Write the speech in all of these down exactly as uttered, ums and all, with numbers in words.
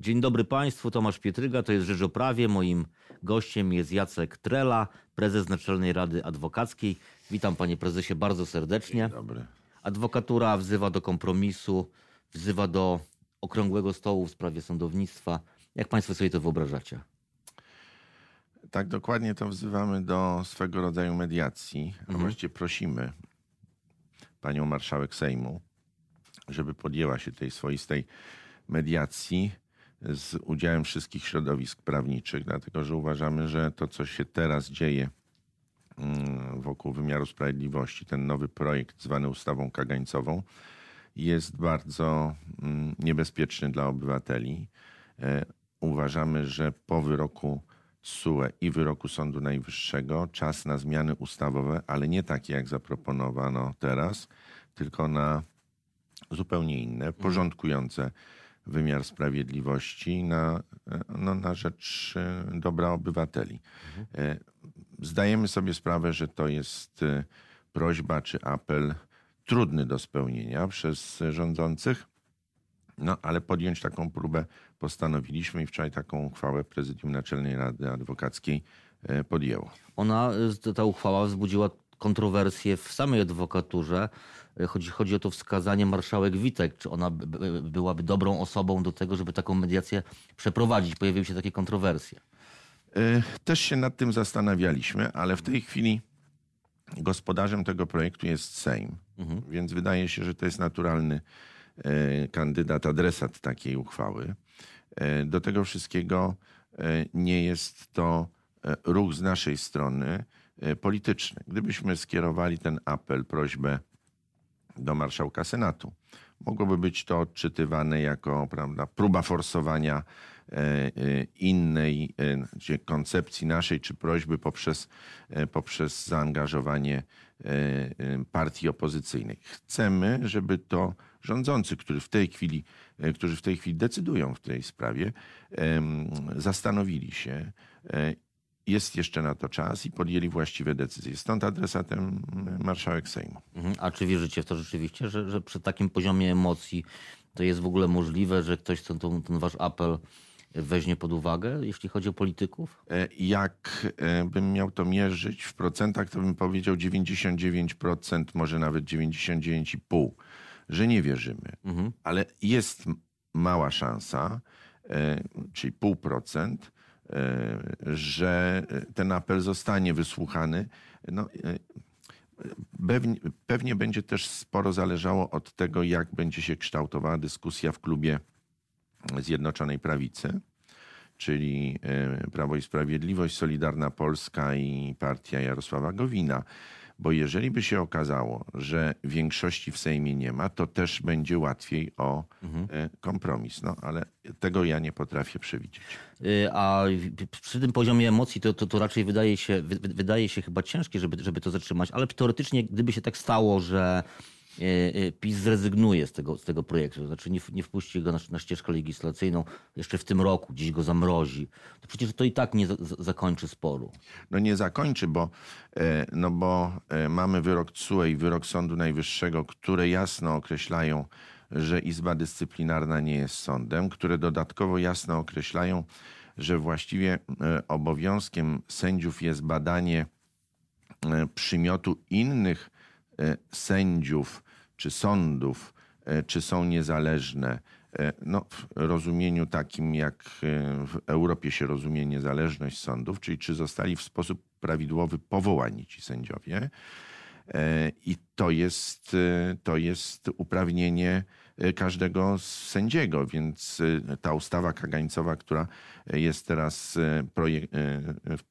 Dzień dobry Państwu, Tomasz Pietryga, to jest Rzecz o Prawie. Moim gościem jest Jacek Trela, prezes Naczelnej Rady Adwokackiej. Witam Panie Prezesie bardzo serdecznie. Dzień dobry. Adwokatura wzywa do kompromisu, wzywa do okrągłego stołu w sprawie sądownictwa. Jak Państwo sobie to wyobrażacie? Tak, dokładnie to wzywamy do swego rodzaju mediacji. A mhm. właściwie prosimy Panią Marszałek Sejmu, żeby podjęła się tej swoistej mediacji z udziałem wszystkich środowisk prawniczych, dlatego że uważamy, że to, co się teraz dzieje wokół wymiaru sprawiedliwości, ten nowy projekt zwany ustawą kagańcową, jest bardzo niebezpieczny dla obywateli. Uważamy, że po wyroku T S U E i wyroku Sądu Najwyższego czas na zmiany ustawowe, ale nie takie, jak zaproponowano teraz, tylko na zupełnie inne, porządkujące wymiar sprawiedliwości na, no, na rzecz dobra obywateli. Mhm. Zdajemy sobie sprawę, że to jest prośba czy apel trudny do spełnienia przez rządzących, no ale podjąć taką próbę postanowiliśmy i wczoraj taką uchwałę Prezydium Naczelnej Rady Adwokackiej podjęło. Ona, ta uchwała wzbudziła kontrowersje w samej adwokaturze. Chodzi, chodzi o to wskazanie marszałek Witek. Czy ona by, by, byłaby dobrą osobą do tego, żeby taką mediację przeprowadzić? Pojawiły się takie kontrowersje. Też się nad tym zastanawialiśmy, ale w tej chwili gospodarzem tego projektu jest Sejm. Mhm. Więc wydaje się, że to jest naturalny kandydat, adresat takiej uchwały. Do tego wszystkiego nie jest to ruch z naszej strony polityczny. Gdybyśmy skierowali ten apel, prośbę do marszałka Senatu, mogłoby być to odczytywane jako, prawda, próba forsowania innej koncepcji naszej czy prośby poprzez, poprzez zaangażowanie partii opozycyjnej. Chcemy, żeby to rządzący, którzy w tej chwili, którzy w tej chwili decydują w tej sprawie, zastanowili się. Jest jeszcze na to czas i podjęli właściwe decyzje. Stąd adresatem marszałek Sejmu. A czy wierzycie w to rzeczywiście, że, że przy takim poziomie emocji to jest w ogóle możliwe, że ktoś ten, ten wasz apel weźmie pod uwagę, jeśli chodzi o polityków? Jak bym miał to mierzyć w procentach, to bym powiedział dziewięćdziesiąt dziewięć procent, może nawet dziewięćdziesiąt dziewięć i pół procent, że nie wierzymy. Mhm. Ale jest mała szansa, czyli zero przecinek pięć procent, że ten apel zostanie wysłuchany. No, pewnie, pewnie będzie też sporo zależało od tego, jak będzie się kształtowała dyskusja w klubie Zjednoczonej Prawicy, czyli Prawo i Sprawiedliwość, Solidarna Polska i partia Jarosława Gowina. Bo jeżeli by się okazało, że większości w Sejmie nie ma, to też będzie łatwiej o mhm. kompromis. No, ale tego ja nie potrafię przewidzieć. A przy tym poziomie emocji to, to, to raczej wydaje się, wydaje się chyba ciężkie, żeby, żeby to zatrzymać. Ale teoretycznie, gdyby się tak stało, że PiS zrezygnuje z tego, z tego projektu, to znaczy nie, nie wpuści go na, na ścieżkę legislacyjną jeszcze w tym roku, gdzieś go zamrozi, to przecież to i tak nie za, zakończy sporu. No nie zakończy, bo, no bo mamy wyrok T S U E i wyrok Sądu Najwyższego, które jasno określają, że Izba Dyscyplinarna nie jest sądem, które dodatkowo jasno określają, że właściwie obowiązkiem sędziów jest badanie przymiotu innych sędziów czy sądów, czy są niezależne. No, w rozumieniu takim, jak w Europie się rozumie niezależność sądów, czyli czy zostali w sposób prawidłowy powołani ci sędziowie. I to jest, to jest uprawnienie każdego sędziego, więc ta ustawa kagańcowa, która jest teraz projek-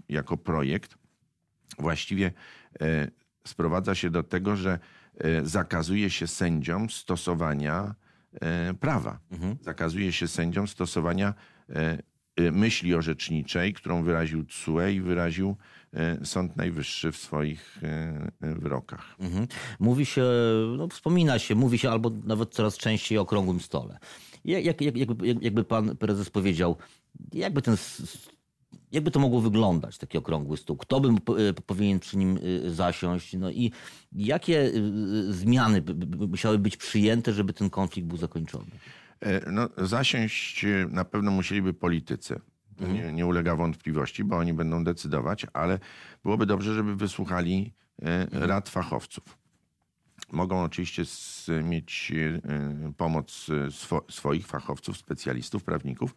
jako projekt, właściwie sprowadza się do tego, że zakazuje się sędziom stosowania prawa. Mhm. Zakazuje się sędziom stosowania myśli orzeczniczej, którą wyraził T S U E i wyraził Sąd Najwyższy w swoich wyrokach. Mhm. Mówi się, no wspomina się, mówi się albo nawet coraz częściej o okrągłym stole. Jak, jak, jakby, jakby pan prezes powiedział, jakby ten... Jakby to mogło wyglądać, taki okrągły stół? Kto by powinien przy nim zasiąść? No i jakie zmiany musiały być przyjęte, żeby ten konflikt był zakończony? No, zasiąść na pewno musieliby politycy. Nie, nie ulega wątpliwości, bo oni będą decydować, ale byłoby dobrze, żeby wysłuchali rad fachowców. Mogą oczywiście mieć pomoc swo- swoich fachowców, specjalistów, prawników,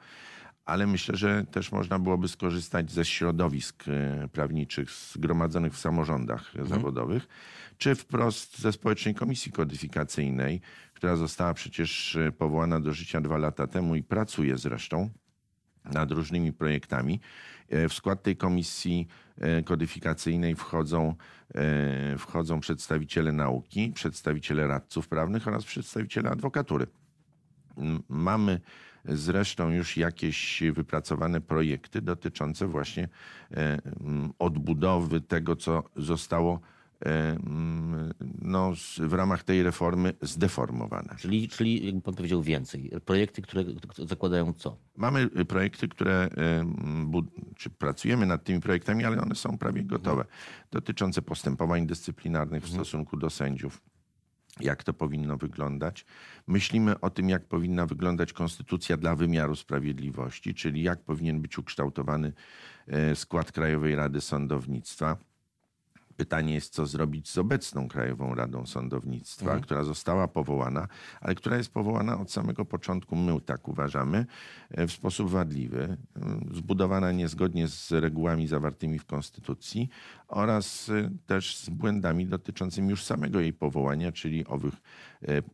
ale myślę, że też można byłoby skorzystać ze środowisk prawniczych zgromadzonych w samorządach mhm. zawodowych, czy wprost ze Społecznej Komisji Kodyfikacyjnej, która została przecież powołana do życia dwa lata temu i pracuje zresztą nad różnymi projektami. W skład tej komisji kodyfikacyjnej wchodzą, wchodzą przedstawiciele nauki, przedstawiciele radców prawnych oraz przedstawiciele adwokatury. Mamy zresztą już jakieś wypracowane projekty dotyczące właśnie odbudowy tego, co zostało no, w ramach tej reformy zdeformowane. Czyli, czyli jakby pan powiedział więcej. Projekty, które zakładają co? Mamy projekty, które czy pracujemy nad tymi projektami, ale one są prawie gotowe. Dotyczące postępowań dyscyplinarnych w stosunku do sędziów. Jak to powinno wyglądać. Myślimy o tym, jak powinna wyglądać konstytucja dla wymiaru sprawiedliwości, czyli jak powinien być ukształtowany skład Krajowej Rady Sądownictwa. Pytanie jest, co zrobić z obecną Krajową Radą Sądownictwa, mhm. która została powołana, ale która jest powołana od samego początku, my tak uważamy, w sposób wadliwy, zbudowana niezgodnie z regułami zawartymi w Konstytucji oraz też z błędami dotyczącymi już samego jej powołania, czyli owych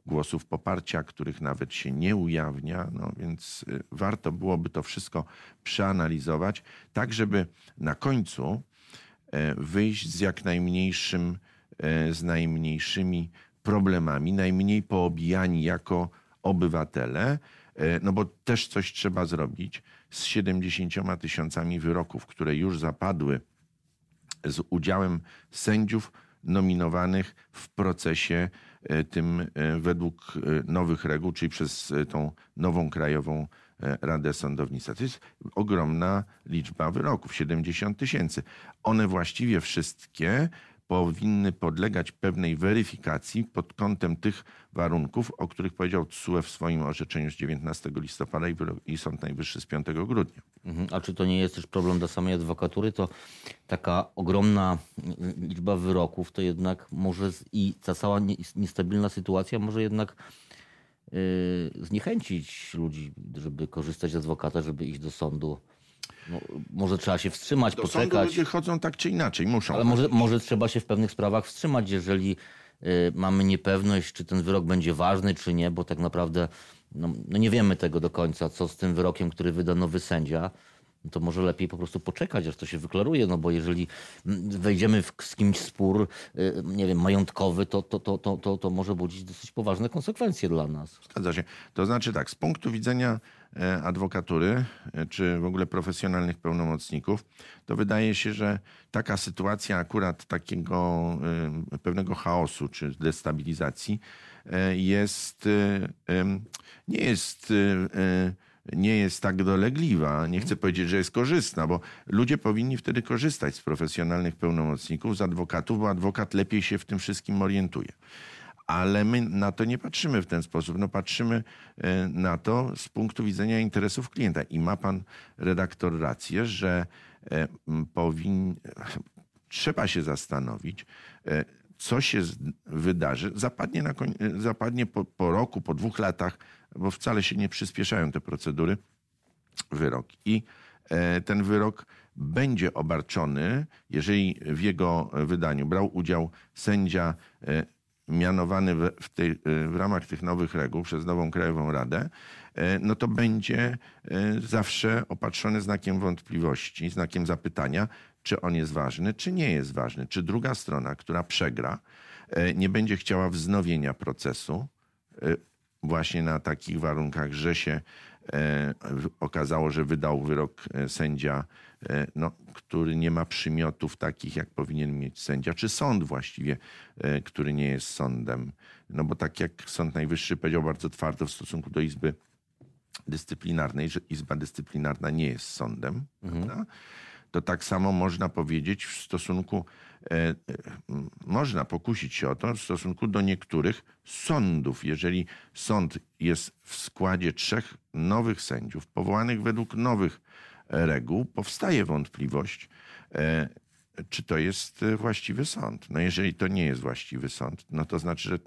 głosów poparcia, których nawet się nie ujawnia. No więc warto byłoby to wszystko przeanalizować, tak żeby na końcu wyjść z jak najmniejszym, z najmniejszymi problemami, najmniej poobijani jako obywatele, no bo też coś trzeba zrobić z siedemdziesięcioma tysiącami wyroków, które już zapadły z udziałem sędziów nominowanych w procesie tym według nowych reguł, czyli przez tą nową Krajową Radę Sądownictwa. To jest ogromna liczba wyroków, siedemdziesiąt tysięcy. One właściwie wszystkie powinny podlegać pewnej weryfikacji pod kątem tych warunków, o których powiedział T S U E w swoim orzeczeniu z dziewiętnastego listopada i, wyrok, i Sąd Najwyższy z piątego grudnia. Mhm. A czy to nie jest też problem dla samej adwokatury? To taka ogromna liczba wyroków to jednak może z, i ta cała niestabilna sytuacja może jednak yy, zniechęcić ludzi, żeby korzystać z adwokata, żeby iść do sądu. No, może trzeba się wstrzymać, do poczekać. Do sądu ludzie chodzą tak czy inaczej, muszą. Ale może, może trzeba się w pewnych sprawach wstrzymać, jeżeli y, mamy niepewność, czy ten wyrok będzie ważny, czy nie, bo tak naprawdę no, no nie wiemy tego do końca, co z tym wyrokiem, który wyda nowy sędzia. To może lepiej po prostu poczekać, aż to się wyklaruje, no bo jeżeli wejdziemy w z kimś spór, nie wiem, majątkowy, to, to, to, to, to, to może budzić dosyć poważne konsekwencje dla nas. Zgadza się. To znaczy tak, z punktu widzenia adwokatury, czy w ogóle profesjonalnych pełnomocników, to wydaje się, że taka sytuacja akurat takiego pewnego chaosu, czy destabilizacji jest, nie jest... nie jest tak dolegliwa. Nie chcę powiedzieć, że jest korzystna, bo ludzie powinni wtedy korzystać z profesjonalnych pełnomocników, z adwokatów, bo adwokat lepiej się w tym wszystkim orientuje. Ale my na to nie patrzymy w ten sposób. No patrzymy na to z punktu widzenia interesów klienta. I ma pan redaktor rację, że powin... trzeba się zastanowić, co się wydarzy, zapadnie, na koń... zapadnie po, po roku, po dwóch latach, bo wcale się nie przyspieszają te procedury, wyrok. I ten wyrok będzie obarczony, jeżeli w jego wydaniu brał udział sędzia mianowany w, tej, w ramach tych nowych reguł przez nową Krajową Radę, no to będzie zawsze opatrzony znakiem wątpliwości, znakiem zapytania, czy on jest ważny, czy nie jest ważny. Czy druga strona, która przegra, nie będzie chciała wznowienia procesu, właśnie na takich warunkach, że się e, okazało, że wydał wyrok sędzia, e, no, który nie ma przymiotów takich, jak powinien mieć sędzia, czy sąd właściwie, e, który nie jest sądem. No bo tak jak Sąd Najwyższy powiedział bardzo twardo w stosunku do Izby Dyscyplinarnej, że Izba Dyscyplinarna nie jest sądem, mhm. prawda? to tak samo można powiedzieć w stosunku, e, można pokusić się o to w stosunku do niektórych sądów. Jeżeli sąd jest w składzie trzech nowych sędziów, powołanych według nowych reguł, powstaje wątpliwość, e, czy to jest właściwy sąd. No jeżeli to nie jest właściwy sąd, no to znaczy, że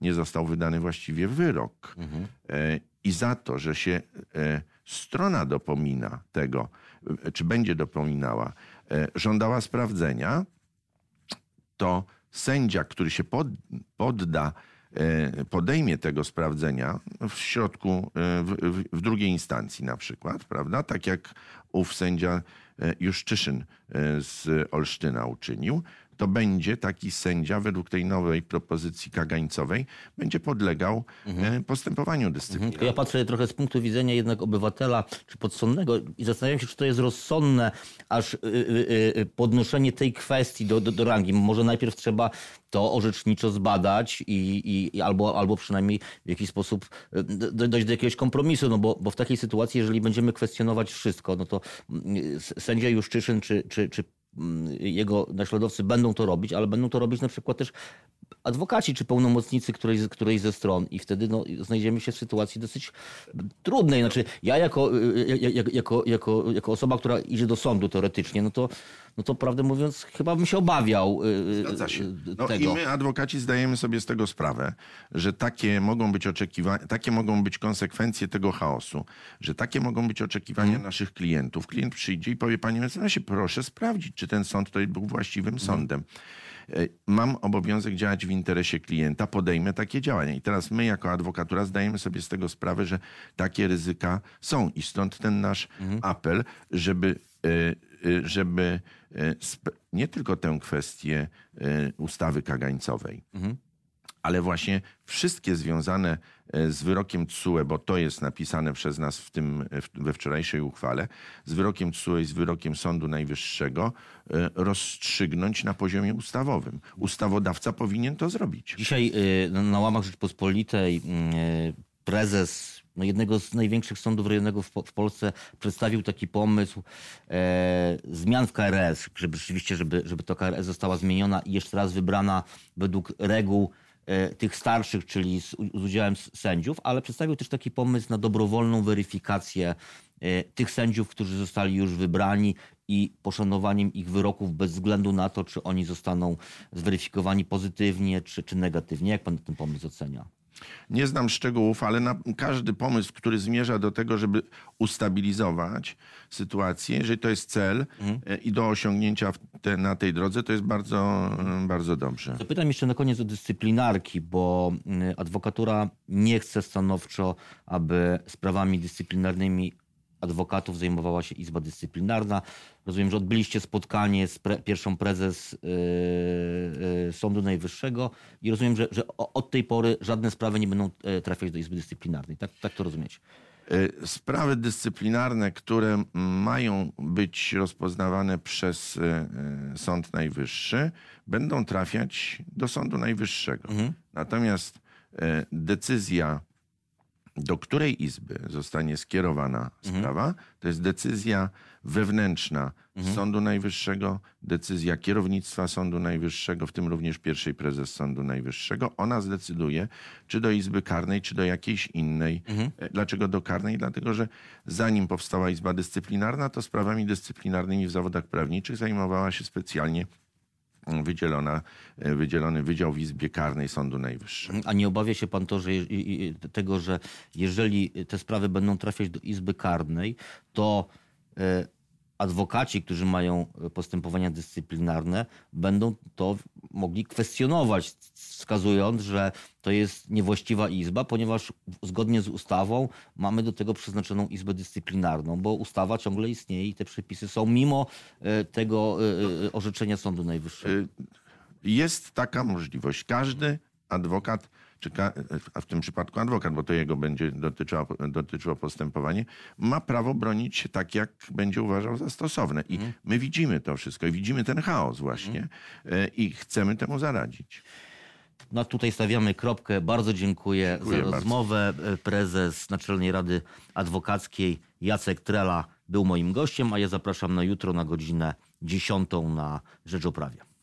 nie został wydany właściwie wyrok. Mhm. E, I za to, że się e, strona dopomina tego, e, czy będzie dopominała, e, żądała sprawdzenia, to sędzia, który się pod, podda, e, podejmie tego sprawdzenia w środku, e, w, w, w drugiej instancji na przykład, prawda? Tak jak ów sędzia e, Juszczyszyn e, z Olsztyna uczynił, to będzie taki sędzia według tej nowej propozycji kagańcowej będzie podlegał mhm. postępowaniu dyscyplinarnemu. Mhm. Ja patrzę trochę z punktu widzenia jednak obywatela czy podsądnego i zastanawiam się, czy to jest rozsądne aż podnoszenie tej kwestii do, do, do rangi. Może najpierw trzeba to orzeczniczo zbadać i, i, i albo, albo przynajmniej w jakiś sposób dojść do jakiegoś kompromisu, no bo, bo w takiej sytuacji, jeżeli będziemy kwestionować wszystko, no to sędzia Juszczyszyn czy, czy, czy jego naśladowcy będą to robić, ale będą to robić na przykład też adwokaci czy pełnomocnicy którejś, którejś ze stron i wtedy no, znajdziemy się w sytuacji dosyć trudnej. Znaczy ja jako, jako, jako, jako osoba, która idzie do sądu teoretycznie, no to, no to prawdę mówiąc chyba bym się obawiał Zgadza się. No tego. I my adwokaci zdajemy sobie z tego sprawę, że takie mogą być oczekiwania, takie mogą być konsekwencje tego chaosu, że takie mogą być oczekiwania hmm. naszych klientów. Klient przyjdzie i powie: panie mecenasie, proszę sprawdzić, czy ten sąd to był właściwym hmm. sądem. Mam obowiązek działać w interesie klienta, podejmę takie działania. I teraz my jako adwokatura zdajemy sobie z tego sprawę, że takie ryzyka są. I stąd ten nasz mhm. apel, żeby, żeby nie tylko tę kwestię ustawy kagańcowej, mhm. ale właśnie wszystkie związane z wyrokiem T S U E, bo to jest napisane przez nas w tym, we wczorajszej uchwale, z wyrokiem T S U E i z wyrokiem Sądu Najwyższego rozstrzygnąć na poziomie ustawowym. Ustawodawca powinien to zrobić. Dzisiaj na łamach Rzeczpospolitej prezes jednego z największych sądów rejonowych w Polsce przedstawił taki pomysł zmian w K R S, żeby rzeczywiście, żeby, żeby to K R S została zmieniona i jeszcze raz wybrana według reguł tych starszych, czyli z udziałem sędziów, ale przedstawił też taki pomysł na dobrowolną weryfikację tych sędziów, którzy zostali już wybrani i poszanowaniem ich wyroków bez względu na to, czy oni zostaną zweryfikowani pozytywnie, czy, czy negatywnie. Jak pan ten pomysł ocenia? Nie znam szczegółów, ale na każdy pomysł, który zmierza do tego, żeby ustabilizować sytuację, jeżeli to jest cel mhm. i do osiągnięcia te, na tej drodze, to jest bardzo, bardzo dobrze. Zapytam jeszcze na koniec o dyscyplinarki, bo adwokatura nie chce stanowczo, aby sprawami dyscyplinarnymi adwokatów zajmowała się Izba Dyscyplinarna. Rozumiem, że odbyliście spotkanie z pre- pierwszą prezes yy, yy, Sądu Najwyższego i rozumiem, że, że od tej pory żadne sprawy nie będą trafiać do Izby Dyscyplinarnej. Tak, tak to rozumieć? Sprawy dyscyplinarne, które mają być rozpoznawane przez Sąd Najwyższy, będą trafiać do Sądu Najwyższego. Mhm. Natomiast decyzja, do której izby zostanie skierowana mhm. sprawa, to jest decyzja wewnętrzna mhm. Sądu Najwyższego, decyzja kierownictwa Sądu Najwyższego, w tym również pierwszej prezes Sądu Najwyższego. Ona zdecyduje, czy do Izby Karnej, czy do jakiejś innej. Mhm. Dlaczego do karnej? Dlatego, że zanim powstała Izba Dyscyplinarna, to sprawami dyscyplinarnymi w zawodach prawniczych zajmowała się specjalnie Wydzielona, wydzielony wydział w Izbie Karnej Sądu Najwyższego. A nie obawia się pan to, że, tego, że jeżeli te sprawy będą trafiać do Izby Karnej, to adwokaci, którzy mają postępowania dyscyplinarne, będą to mogli kwestionować, wskazując, że to jest niewłaściwa izba, ponieważ zgodnie z ustawą mamy do tego przeznaczoną Izbę Dyscyplinarną, bo ustawa ciągle istnieje i te przepisy są mimo tego orzeczenia Sądu Najwyższego. Jest taka możliwość. Każdy adwokat, czy ka- a w tym przypadku adwokat, bo to jego będzie dotyczyło, dotyczyło postępowanie, ma prawo bronić się tak, jak będzie uważał za stosowne. I mm. my widzimy to wszystko i widzimy ten chaos właśnie mm. i chcemy temu zaradzić. No tutaj stawiamy kropkę. Bardzo dziękuję, dziękuję za rozmowę. Bardzo. Prezes Naczelnej Rady Adwokackiej Jacek Trela był moim gościem, a ja zapraszam na jutro na godzinę dziesiątą na Rzecz o Prawie.